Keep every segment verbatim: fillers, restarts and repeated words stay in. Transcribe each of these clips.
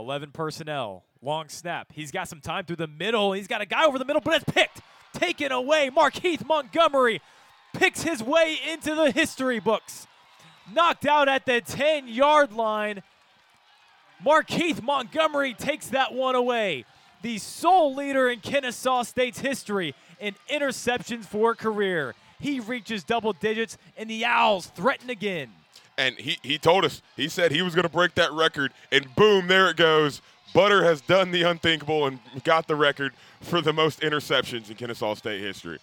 eleven personnel. Long snap. He's got some time through the middle. He's got a guy over the middle, but it's picked. Taken away. Markeith Montgomery picks his way into the history books. Knocked out at the ten-yard line. Markeith Montgomery takes that one away. The sole leader in Kennesaw State's history in interceptions for a career. He reaches double digits, and the Owls threaten again. And he, he told us, he said he was going to break that record, and boom, there it goes. Butter has done the unthinkable and got the record for the most interceptions in Kennesaw State history.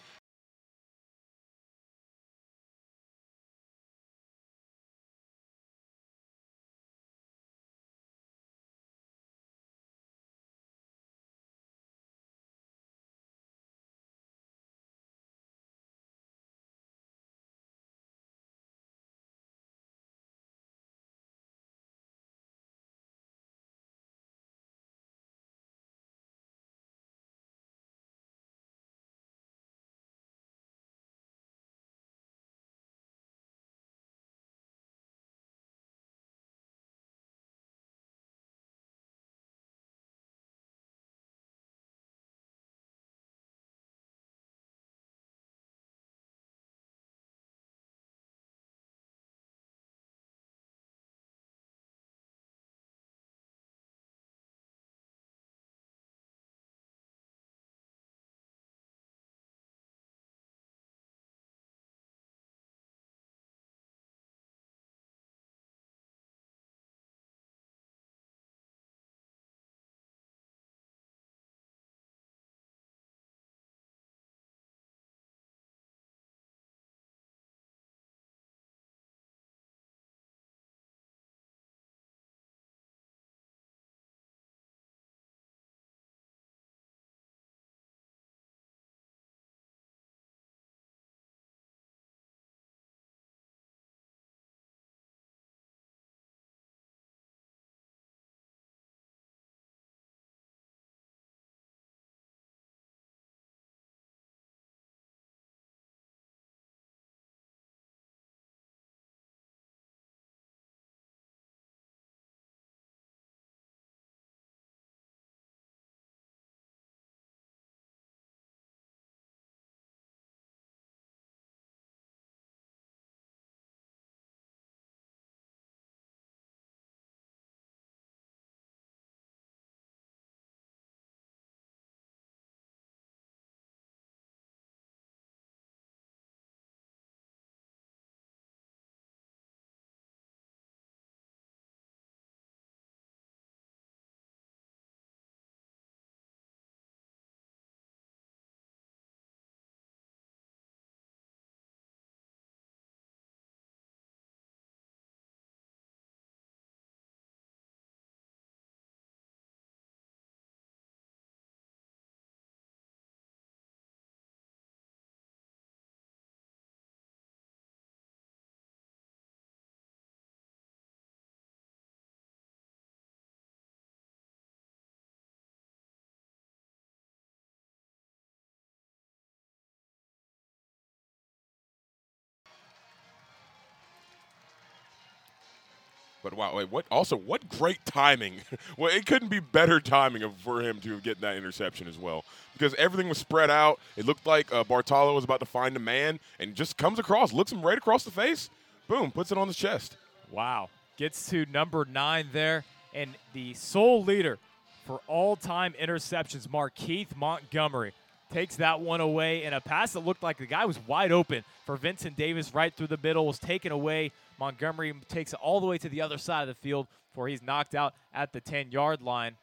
But wow, wait, what, also, what great timing. Well, it couldn't be better timing for him to get that interception as well, because everything was spread out. It looked like uh, Bartolo was about to find a man and just comes across, looks him right across the face, boom, puts it on his chest. Wow. Gets to number nine there, and the sole leader for all-time interceptions, Markeith Montgomery, takes that one away in a pass that looked like the guy was wide open for Vincent Davis right through the middle, was taken away. Montgomery takes it all the way to the other side of the field before he's knocked out at the ten-yard line.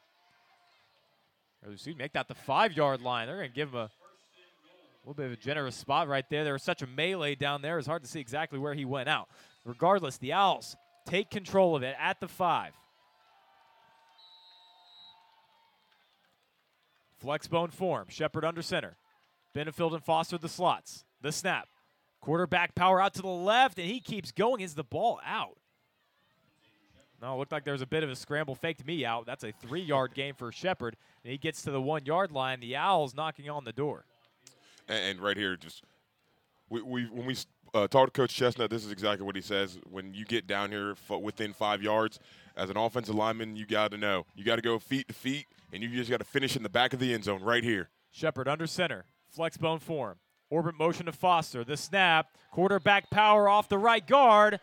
Or excuse me, make that the five-yard line. They're going to give him a little bit of a generous spot right there. There was such a melee down there, it's hard to see exactly where he went out. Regardless, the Owls take control of it at the five. Flexbone form, Shepard under center. Benefield and Foster the slots. The snap. Quarterback power out to the left, and he keeps going. Is the ball out? No, it looked like there was a bit of a scramble. Faked me out. That's a three-yard gain for Shepard, and he gets to the one-yard line. The Owls knocking on the door. And, and right here, just we, we when we uh, talk to Coach Chestnut. This is exactly what he says. When you get down here f- within five yards, as an offensive lineman, you got to know. You got to go feet to feet, and you just got to finish in the back of the end zone right here. Shepard under center, flex bone form. Orbit motion to Foster. The snap, quarterback power off the right guard.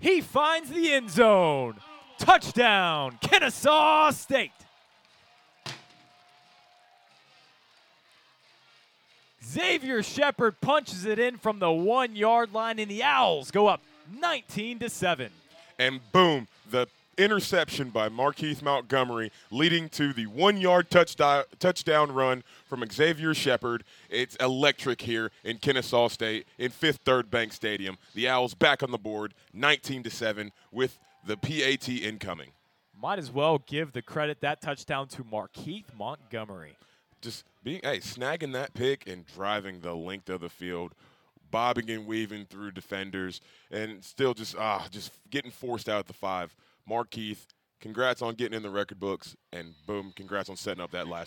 He finds the end zone. Touchdown, Kennesaw State. Xavier Shepard punches it in from the one-yard line, and the Owls go up nineteen to seven. And boom, the interception by Markeith Montgomery leading to the one-yard touchdown touchdown run from Xavier Shepard. It's electric here in Kennesaw State in Fifth Third Bank Stadium. The Owls back on the board, nineteen to seven, with the P A T incoming. Might as well give the credit, that touchdown, to Markeith Montgomery. Just being, hey, snagging that pick and driving the length of the field, bobbing and weaving through defenders, and still just ah, just getting forced out at the five. Markeith, congrats on getting in the record books, and boom, congrats on setting up that last.